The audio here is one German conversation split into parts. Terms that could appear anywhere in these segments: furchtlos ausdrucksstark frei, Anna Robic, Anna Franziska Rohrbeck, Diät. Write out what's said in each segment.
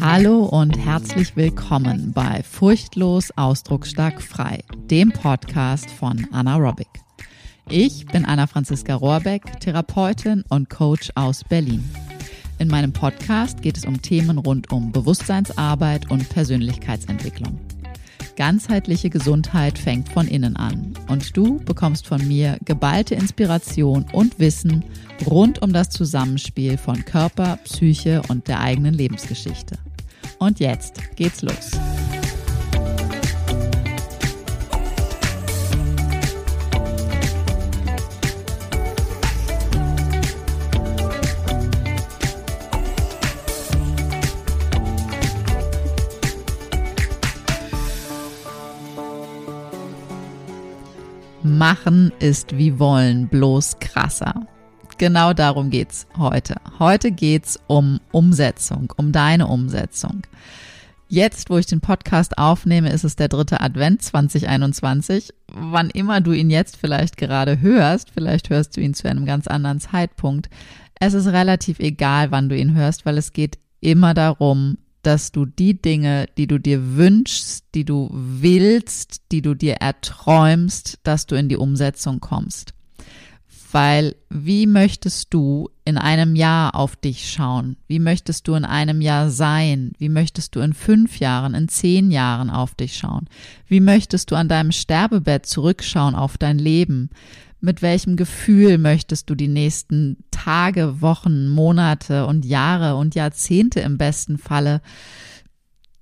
Hallo und herzlich willkommen bei Furchtlos ausdrucksstark frei, dem Podcast von Anna Robic. Ich bin Anna Franziska Rohrbeck, Therapeutin und Coach aus Berlin. In meinem Podcast geht es um Themen rund um Bewusstseinsarbeit und Persönlichkeitsentwicklung. Ganzheitliche Gesundheit fängt von innen an und du bekommst von mir geballte Inspiration und Wissen rund um das Zusammenspiel von Körper, Psyche und der eigenen Lebensgeschichte. Und jetzt geht's los. Machen ist wie wollen, bloß krasser. Genau darum geht's heute. Heute geht's um Umsetzung, um deine Umsetzung. Jetzt, wo ich den Podcast aufnehme, ist es der 3. Advent 2021. Wann immer du ihn jetzt vielleicht gerade hörst, vielleicht hörst du ihn zu einem ganz anderen Zeitpunkt. Es ist relativ egal, wann du ihn hörst, weil es geht immer darum, dass du die Dinge, die du dir wünschst, die du willst, die du dir erträumst, dass du in die Umsetzung kommst. Weil wie möchtest du in einem Jahr auf dich schauen? Wie möchtest du in einem Jahr sein? Wie möchtest du in 5 Jahren, in 10 Jahren auf dich schauen? Wie möchtest du an deinem Sterbebett zurückschauen auf dein Leben? Mit welchem Gefühl möchtest du die nächsten Tage, Wochen, Monate und Jahre und Jahrzehnte im besten Falle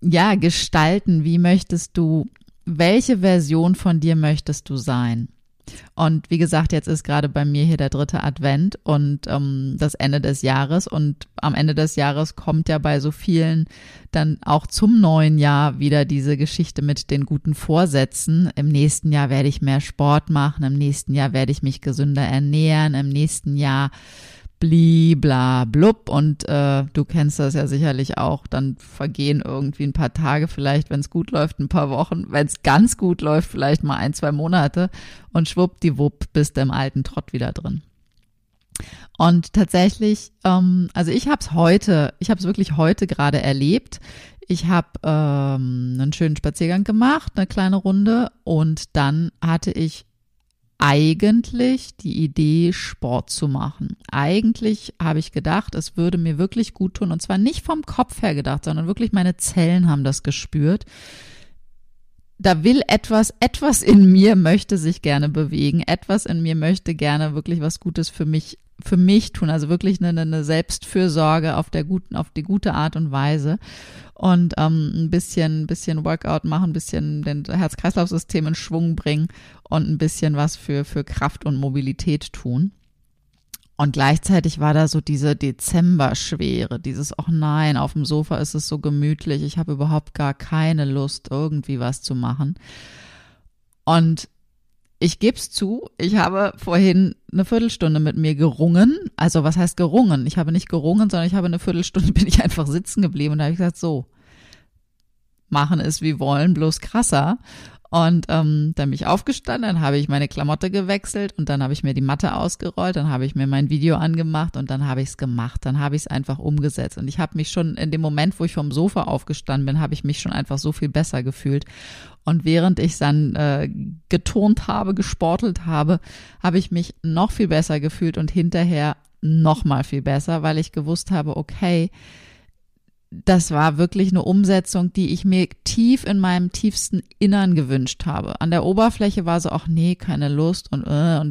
ja gestalten? Wie möchtest du, welche Version von dir möchtest du sein? Und wie gesagt, jetzt ist gerade bei mir hier der 3. Advent und das Ende des Jahres, und am Ende des Jahres kommt ja bei so vielen dann auch zum neuen Jahr wieder diese Geschichte mit den guten Vorsätzen. Im nächsten Jahr werde ich mehr Sport machen, im nächsten Jahr werde ich mich gesünder ernähren, im nächsten Jahr bliblablub, und du kennst das ja sicherlich auch, dann vergehen irgendwie ein paar Tage vielleicht, wenn es gut läuft, ein paar Wochen, wenn es ganz gut läuft, vielleicht mal 1, 2 Monate, und schwuppdiwupp bist du im alten Trott wieder drin. Und tatsächlich, also ich habe es wirklich heute gerade erlebt. Ich habe einen schönen Spaziergang gemacht, eine kleine Runde, und dann hatte ich eigentlich die Idee, Sport zu machen. Eigentlich habe ich gedacht, es würde mir wirklich gut tun, und zwar nicht vom Kopf her gedacht, sondern wirklich meine Zellen haben das gespürt. Da will etwas in mir möchte sich gerne bewegen, etwas in mir möchte gerne wirklich was Gutes für mich tun, also wirklich eine Selbstfürsorge auf die gute Art und Weise, und ein bisschen Workout machen, ein bisschen den Herz-Kreislauf-System in Schwung bringen und ein bisschen was für Kraft und Mobilität tun. Und gleichzeitig war da so diese Dezemberschwere, dieses, oh nein, auf dem Sofa ist es so gemütlich, ich habe überhaupt gar keine Lust, irgendwie was zu machen. Und ich gebe es zu, ich habe vorhin eine Viertelstunde mit mir gerungen. Also was heißt gerungen? Ich habe nicht gerungen, sondern ich habe eine Viertelstunde, bin ich einfach sitzen geblieben, und da habe ich gesagt, so, machen ist wie wollen, bloß krasser. Und dann bin ich aufgestanden, dann habe ich meine Klamotte gewechselt, und dann habe ich mir die Matte ausgerollt, dann habe ich mir mein Video angemacht, und dann habe ich es gemacht, dann habe ich es einfach umgesetzt. Und ich habe mich schon in dem Moment, wo ich vom Sofa aufgestanden bin, habe ich mich schon einfach so viel besser gefühlt. Und während ich dann geturnt habe, gesportelt habe, habe ich mich noch viel besser gefühlt und hinterher noch mal viel besser, weil ich gewusst habe, okay, das war wirklich eine Umsetzung, die ich mir tief in meinem tiefsten Innern gewünscht habe. An der Oberfläche war so, ach nee, keine Lust und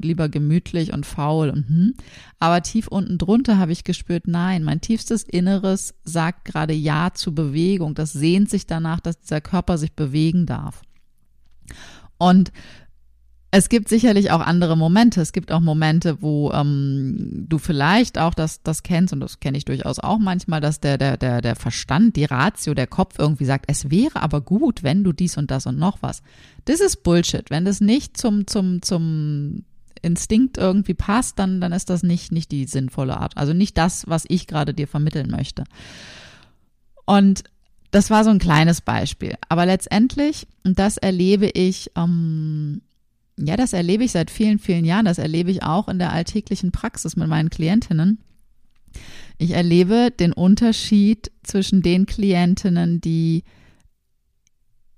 lieber gemütlich und faul. Aber tief unten drunter habe ich gespürt, nein, mein tiefstes Inneres sagt gerade Ja zu Bewegung. Das sehnt sich danach, dass dieser Körper sich bewegen darf. Und es gibt sicherlich auch andere Momente. Es gibt auch Momente, wo du vielleicht auch das kennst, und das kenne ich durchaus auch manchmal, dass der Verstand, die Ratio, der Kopf irgendwie sagt, es wäre aber gut, wenn du dies und das und noch was. Das ist Bullshit. Wenn das nicht zum Instinkt irgendwie passt, dann ist das nicht die sinnvolle Art. Also nicht das, was ich gerade dir vermitteln möchte. Und das war so ein kleines Beispiel. Aber letztendlich, und das erlebe ich Ja, das erlebe ich seit vielen, vielen Jahren. Das erlebe ich auch in der alltäglichen Praxis mit meinen Klientinnen. Ich erlebe den Unterschied zwischen den Klientinnen, die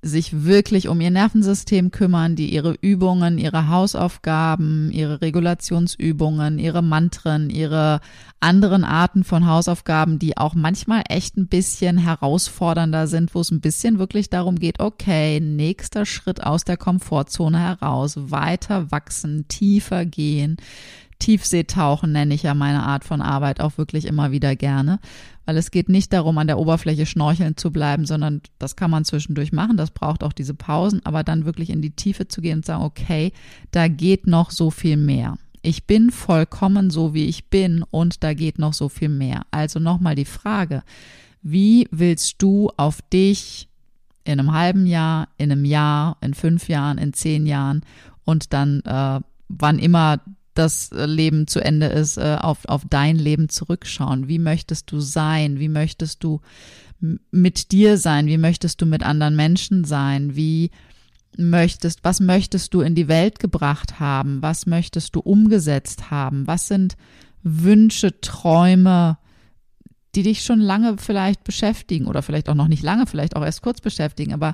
sich wirklich um ihr Nervensystem kümmern, die ihre Übungen, ihre Hausaufgaben, ihre Regulationsübungen, ihre Mantren, ihre anderen Arten von Hausaufgaben, die auch manchmal echt ein bisschen herausfordernder sind, wo es ein bisschen wirklich darum geht, okay, nächster Schritt aus der Komfortzone heraus, weiter wachsen, tiefer gehen. Tiefseetauchen nenne ich ja meine Art von Arbeit auch wirklich immer wieder gerne, weil es geht nicht darum, an der Oberfläche schnorcheln zu bleiben, sondern das kann man zwischendurch machen, das braucht auch diese Pausen, aber dann wirklich in die Tiefe zu gehen und sagen, okay, da geht noch so viel mehr. Ich bin vollkommen so, wie ich bin und da geht noch so viel mehr. Also nochmal die Frage, wie willst du auf dich in einem halben Jahr, in einem Jahr, in 5 Jahren, in 10 Jahren und dann wann immer das Leben zu Ende ist, auf dein Leben zurückschauen. Wie möchtest du sein? Wie möchtest du mit dir sein? Wie möchtest du mit anderen Menschen sein? Was möchtest du in die Welt gebracht haben? Was möchtest du umgesetzt haben? Was sind Wünsche, Träume, die dich schon lange vielleicht beschäftigen oder vielleicht auch noch nicht lange, vielleicht auch erst kurz beschäftigen, aber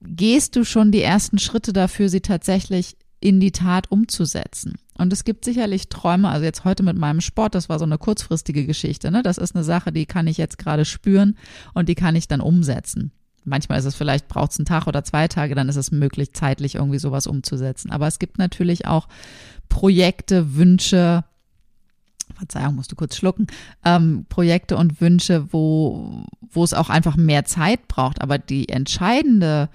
gehst du schon die ersten Schritte dafür, sie tatsächlich in die Tat umzusetzen? Und es gibt sicherlich Träume, also jetzt heute mit meinem Sport, das war so eine kurzfristige Geschichte, ne? Das ist eine Sache, die kann ich jetzt gerade spüren und die kann ich dann umsetzen. Manchmal ist es vielleicht, braucht es einen Tag oder 2 Tage, dann ist es möglich, zeitlich irgendwie sowas umzusetzen. Aber es gibt natürlich auch Projekte, Wünsche, Verzeihung, musst du kurz schlucken, Projekte und Wünsche, wo es auch einfach mehr Zeit braucht. Aber der entscheidende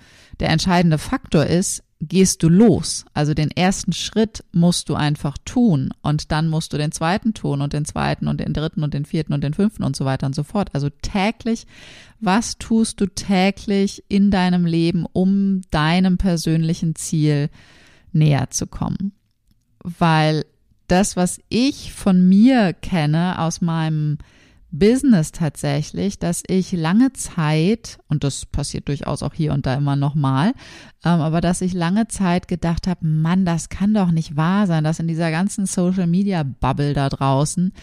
Faktor ist, gehst du los. Also den ersten Schritt musst du einfach tun und dann musst du den zweiten tun und den zweiten und den dritten und den vierten und den fünften und so weiter und so fort. Also täglich, was tust du täglich in deinem Leben, um deinem persönlichen Ziel näher zu kommen? Weil das, was ich von mir kenne aus meinem Business tatsächlich, dass ich lange Zeit, und das passiert durchaus auch hier und da immer nochmal, aber dass ich lange Zeit gedacht habe, Mann, das kann doch nicht wahr sein, dass in dieser ganzen Social-Media-Bubble da draußen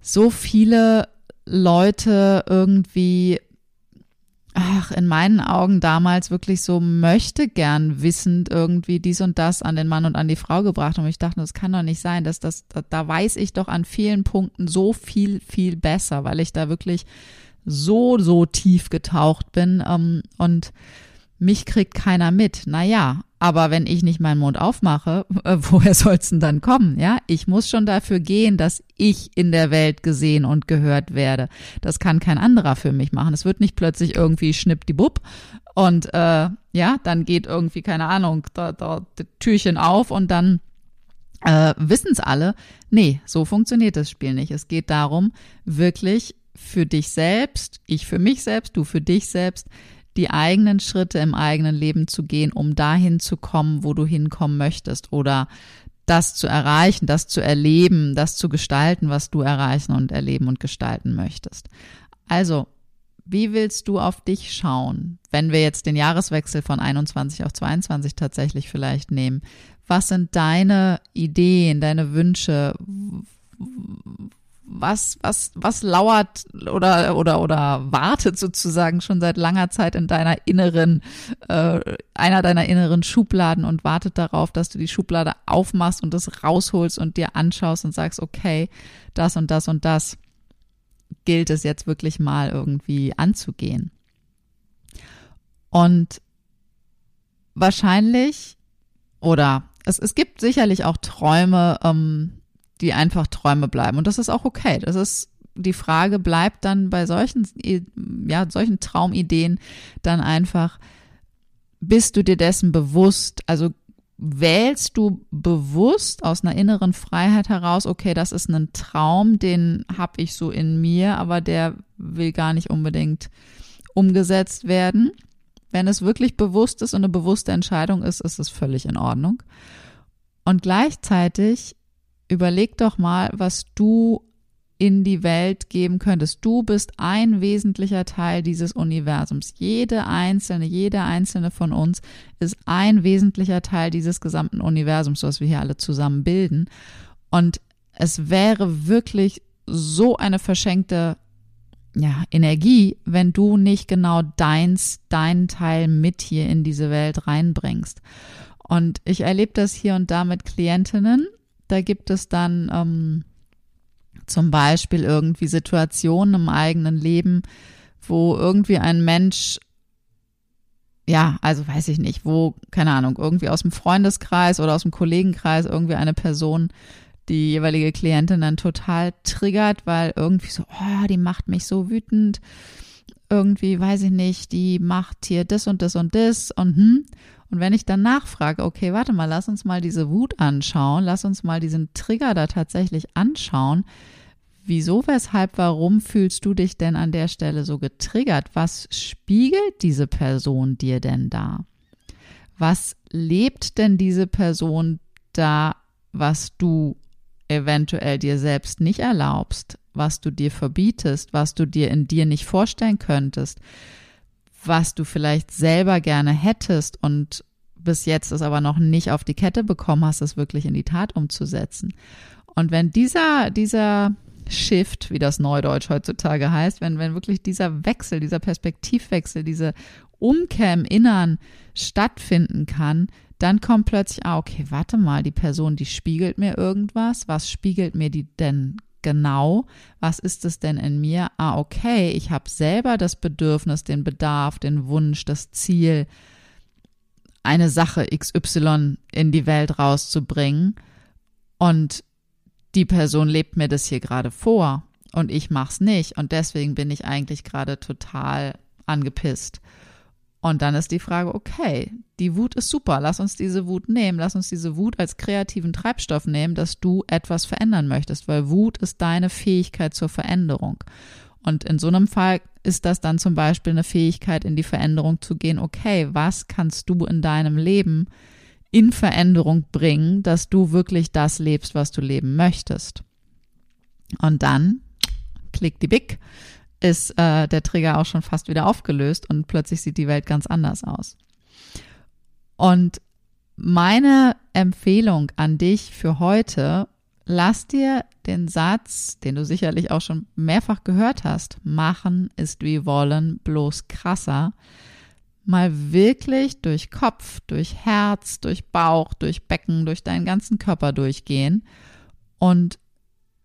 so viele Leute irgendwie, in meinen Augen damals wirklich so möchte gern wissend irgendwie dies und das an den Mann und an die Frau gebracht. Und ich dachte, das kann doch nicht sein, dass da weiß ich doch an vielen Punkten so viel, viel besser, weil ich da wirklich so tief getaucht bin und mich kriegt keiner mit. Naja, aber wenn ich nicht meinen Mund aufmache, woher soll's denn dann kommen? Ja, ich muss schon dafür gehen, dass ich in der Welt gesehen und gehört werde. Das kann kein anderer für mich machen. Es wird nicht plötzlich irgendwie schnippdiwupp und dann geht irgendwie, keine Ahnung, da Türchen auf und dann wissen's alle. Nee, so funktioniert das Spiel nicht. Es geht darum, wirklich für dich selbst, ich für mich selbst, du für dich selbst, die eigenen Schritte im eigenen Leben zu gehen, um dahin zu kommen, wo du hinkommen möchtest oder das zu erreichen, das zu erleben, das zu gestalten, was du erreichen und erleben und gestalten möchtest. Also, wie willst du auf dich schauen, wenn wir jetzt den Jahreswechsel von 21 auf 22 tatsächlich vielleicht nehmen? Was sind deine Ideen, deine Wünsche? Was lauert oder wartet sozusagen schon seit langer Zeit in einer deiner inneren Schubladen und wartet darauf, dass du die Schublade aufmachst und das rausholst und dir anschaust und sagst, okay, das und das und das gilt es jetzt wirklich mal irgendwie anzugehen. Und wahrscheinlich oder es gibt sicherlich auch Träume, die einfach Träume bleiben. Und das ist auch okay. Das ist, die Frage bleibt dann bei solchen Traumideen dann einfach, bist du dir dessen bewusst? Also wählst du bewusst aus einer inneren Freiheit heraus, okay, das ist ein Traum, den habe ich so in mir, aber der will gar nicht unbedingt umgesetzt werden. Wenn es wirklich bewusst ist und eine bewusste Entscheidung ist, ist es völlig in Ordnung. Und gleichzeitig überleg doch mal, was du in die Welt geben könntest. Du bist ein wesentlicher Teil dieses Universums. Jeder einzelne von uns ist ein wesentlicher Teil dieses gesamten Universums, was wir hier alle zusammen bilden. Und es wäre wirklich so eine verschenkte Energie, wenn du nicht genau deinen Teil mit hier in diese Welt reinbringst. Und ich erlebe das hier und da mit Klientinnen. Da gibt es dann zum Beispiel irgendwie Situationen im eigenen Leben, wo irgendwie ein Mensch, irgendwie aus dem Freundeskreis oder aus dem Kollegenkreis irgendwie eine Person die jeweilige Klientin dann total triggert, weil irgendwie so, die macht mich so wütend, irgendwie, die macht hier das und das und das und Und wenn ich dann nachfrage, okay, warte mal, lass uns mal diese Wut anschauen, lass uns mal diesen Trigger da tatsächlich anschauen. Wieso, weshalb, warum fühlst du dich denn an der Stelle so getriggert? Was spiegelt diese Person dir denn da? Was lebt denn diese Person da, was du eventuell dir selbst nicht erlaubst, was du dir verbietest, was du dir in dir nicht vorstellen könntest, was du vielleicht selber gerne hättest und bis jetzt es aber noch nicht auf die Kette bekommen hast, es wirklich in die Tat umzusetzen. Und wenn dieser Shift, wie das Neudeutsch heutzutage heißt, wenn wirklich dieser Wechsel, dieser Perspektivwechsel, diese Umkehr im Innern stattfinden kann, dann kommt plötzlich, warte mal, die Person, die spiegelt mir irgendwas. Was spiegelt mir die denn genau? Was ist es denn in mir? Ich habe selber das Bedürfnis, den Bedarf, den Wunsch, das Ziel, eine Sache XY in die Welt rauszubringen. Und die Person lebt mir das hier gerade vor und ich mach's nicht. Und deswegen bin ich eigentlich gerade total angepisst. Und dann ist die Frage, die Wut ist super, lass uns diese Wut nehmen, lass uns diese Wut als kreativen Treibstoff nehmen, dass du etwas verändern möchtest, weil Wut ist deine Fähigkeit zur Veränderung. Und in so einem Fall ist das dann zum Beispiel eine Fähigkeit, in die Veränderung zu gehen, was kannst du in deinem Leben in Veränderung bringen, dass du wirklich das lebst, was du leben möchtest. Und dann, klick die Bick, ist der Trigger auch schon fast wieder aufgelöst und plötzlich sieht die Welt ganz anders aus. Und meine Empfehlung an dich für heute, lass dir den Satz, den du sicherlich auch schon mehrfach gehört hast, machen ist wie wollen, bloß krasser, mal wirklich durch Kopf, durch Herz, durch Bauch, durch Becken, durch deinen ganzen Körper durchgehen und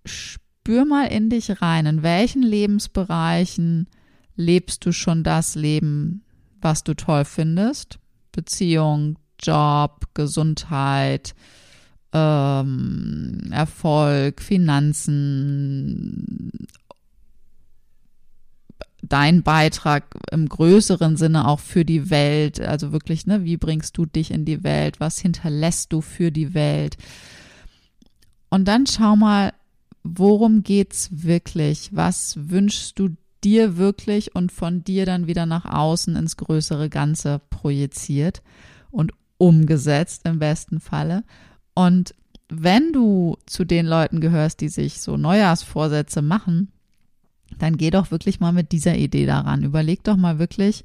spür mal in dich rein, in welchen Lebensbereichen lebst du schon das Leben, was du toll findest? Beziehung, Job, Gesundheit, Erfolg, Finanzen, dein Beitrag im größeren Sinne auch für die Welt, also wirklich, wie bringst du dich in die Welt, was hinterlässt du für die Welt? Und dann schau mal, worum geht's wirklich? Was wünschst du dir wirklich und von dir dann wieder nach außen ins größere Ganze projiziert und umgesetzt im besten Falle? Und wenn du zu den Leuten gehörst, die sich so Neujahrsvorsätze machen, dann geh doch wirklich mal mit dieser Idee daran. Überleg doch mal wirklich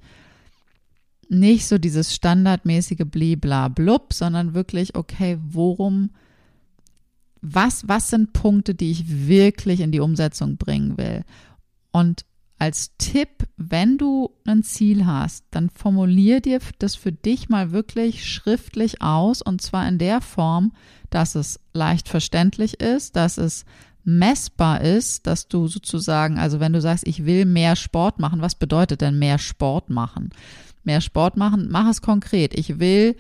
nicht so dieses standardmäßige Blibla-Blub, sondern wirklich, worum was sind Punkte, die ich wirklich in die Umsetzung bringen will? Und als Tipp, wenn du ein Ziel hast, dann formulier dir das für dich mal wirklich schriftlich aus und zwar in der Form, dass es leicht verständlich ist, dass es messbar ist, dass du sozusagen, also wenn du sagst, ich will mehr Sport machen, was bedeutet denn mehr Sport machen? Mehr Sport machen, mach es konkret. Ich will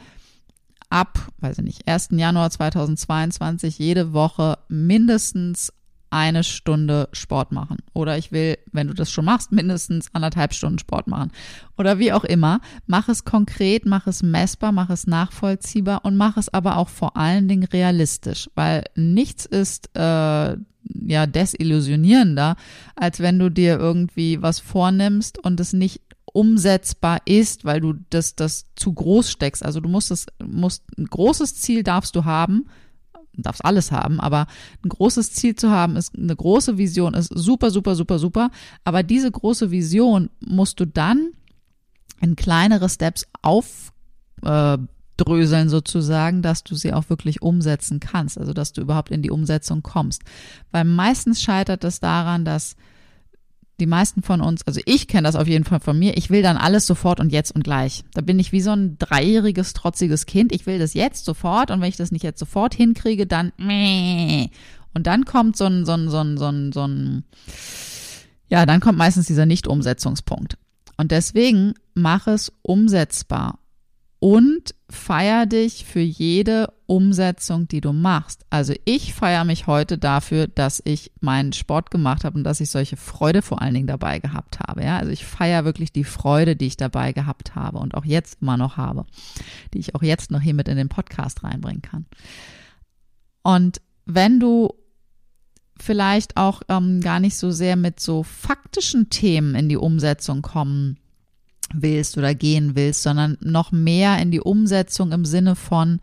ab, 1. Januar 2022 jede Woche mindestens eine Stunde Sport machen. Oder ich will, wenn du das schon machst, mindestens 1,5 Stunden Sport machen. Oder wie auch immer. Mach es konkret, mach es messbar, mach es nachvollziehbar und mach es aber auch vor allen Dingen realistisch. Weil nichts ist desillusionierender, als wenn du dir irgendwie was vornimmst und es nicht umsetzbar ist, weil du das zu groß steckst. Also du musst ein großes Ziel darfst du haben, du darfst alles haben, aber ein großes Ziel zu haben, ist eine große Vision, ist super, super, super, super. Aber diese große Vision musst du dann in kleinere Steps aufdröseln sozusagen, dass du sie auch wirklich umsetzen kannst, also dass du überhaupt in die Umsetzung kommst. Weil meistens scheitert es daran, dass die meisten von uns, also ich kenne das auf jeden Fall von mir, ich will dann alles sofort und jetzt und gleich. Da bin ich wie so ein 3-jähriges, trotziges Kind. Ich will das jetzt sofort und wenn ich das nicht jetzt sofort hinkriege, dann und dann kommt dann kommt meistens dieser Nicht-Umsetzungspunkt. Und deswegen mach es umsetzbar und feier dich für jede Umsetzung, die du machst. Also ich feiere mich heute dafür, dass ich meinen Sport gemacht habe und dass ich solche Freude vor allen Dingen dabei gehabt habe. Ja? Also ich feiere wirklich die Freude, die ich dabei gehabt habe und auch jetzt immer noch habe, die ich auch jetzt noch hier mit in den Podcast reinbringen kann. Und wenn du vielleicht auch gar nicht so sehr mit so faktischen Themen in die Umsetzung kommen willst oder gehen willst, sondern noch mehr in die Umsetzung im Sinne von,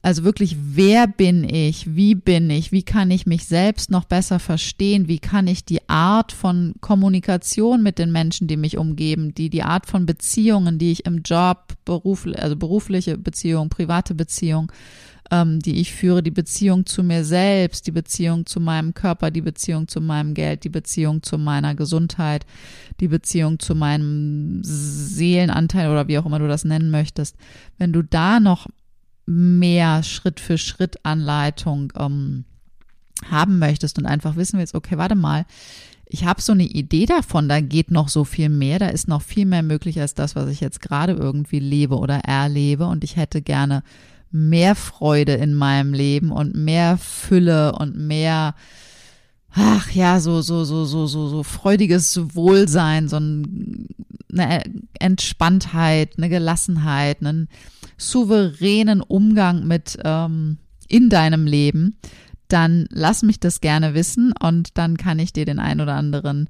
also wirklich, wer bin ich, wie bin ich, wie kann ich mich selbst noch besser verstehen, wie kann ich die Art von Kommunikation mit den Menschen, die mich umgeben, die Art von Beziehungen, die ich im Job, berufliche Beziehung, private Beziehung, die ich führe, die Beziehung zu mir selbst, die Beziehung zu meinem Körper, die Beziehung zu meinem Geld, die Beziehung zu meiner Gesundheit, die Beziehung zu meinem Seelenanteil oder wie auch immer du das nennen möchtest. Wenn du da noch mehr Schritt-für-Schritt-Anleitung haben möchtest und einfach wissen willst, okay, warte mal, ich habe so eine Idee davon, da geht noch so viel mehr, da ist noch viel mehr möglich als das, was ich jetzt gerade irgendwie lebe oder erlebe und ich hätte gerne mehr Freude in meinem Leben und mehr Fülle und mehr, so freudiges Wohlsein, so eine Entspanntheit, eine Gelassenheit, einen souveränen Umgang mit in deinem Leben, dann lass mich das gerne wissen und dann kann ich dir den ein oder anderen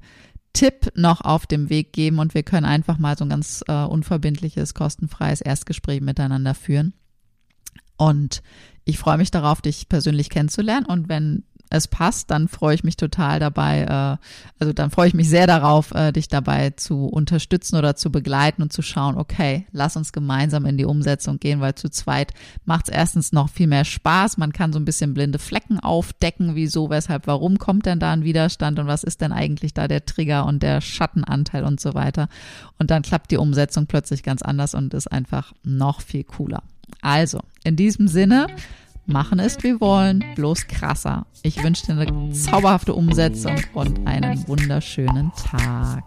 Tipp noch auf dem Weg geben und wir können einfach mal so ein ganz unverbindliches, kostenfreies Erstgespräch miteinander führen. Und ich freue mich darauf, dich persönlich kennenzulernen und wenn es passt, dann freue ich mich total dabei, dann freue ich mich sehr darauf, dich dabei zu unterstützen oder zu begleiten und zu schauen, okay, lass uns gemeinsam in die Umsetzung gehen, weil zu zweit macht es erstens noch viel mehr Spaß, man kann so ein bisschen blinde Flecken aufdecken, wieso, weshalb, warum kommt denn da ein Widerstand und was ist denn eigentlich da der Trigger und der Schattenanteil und so weiter und dann klappt die Umsetzung plötzlich ganz anders und ist einfach noch viel cooler. Also, in diesem Sinne, machen ist wie wollen, bloß krasser. Ich wünsche dir eine zauberhafte Umsetzung und einen wunderschönen Tag.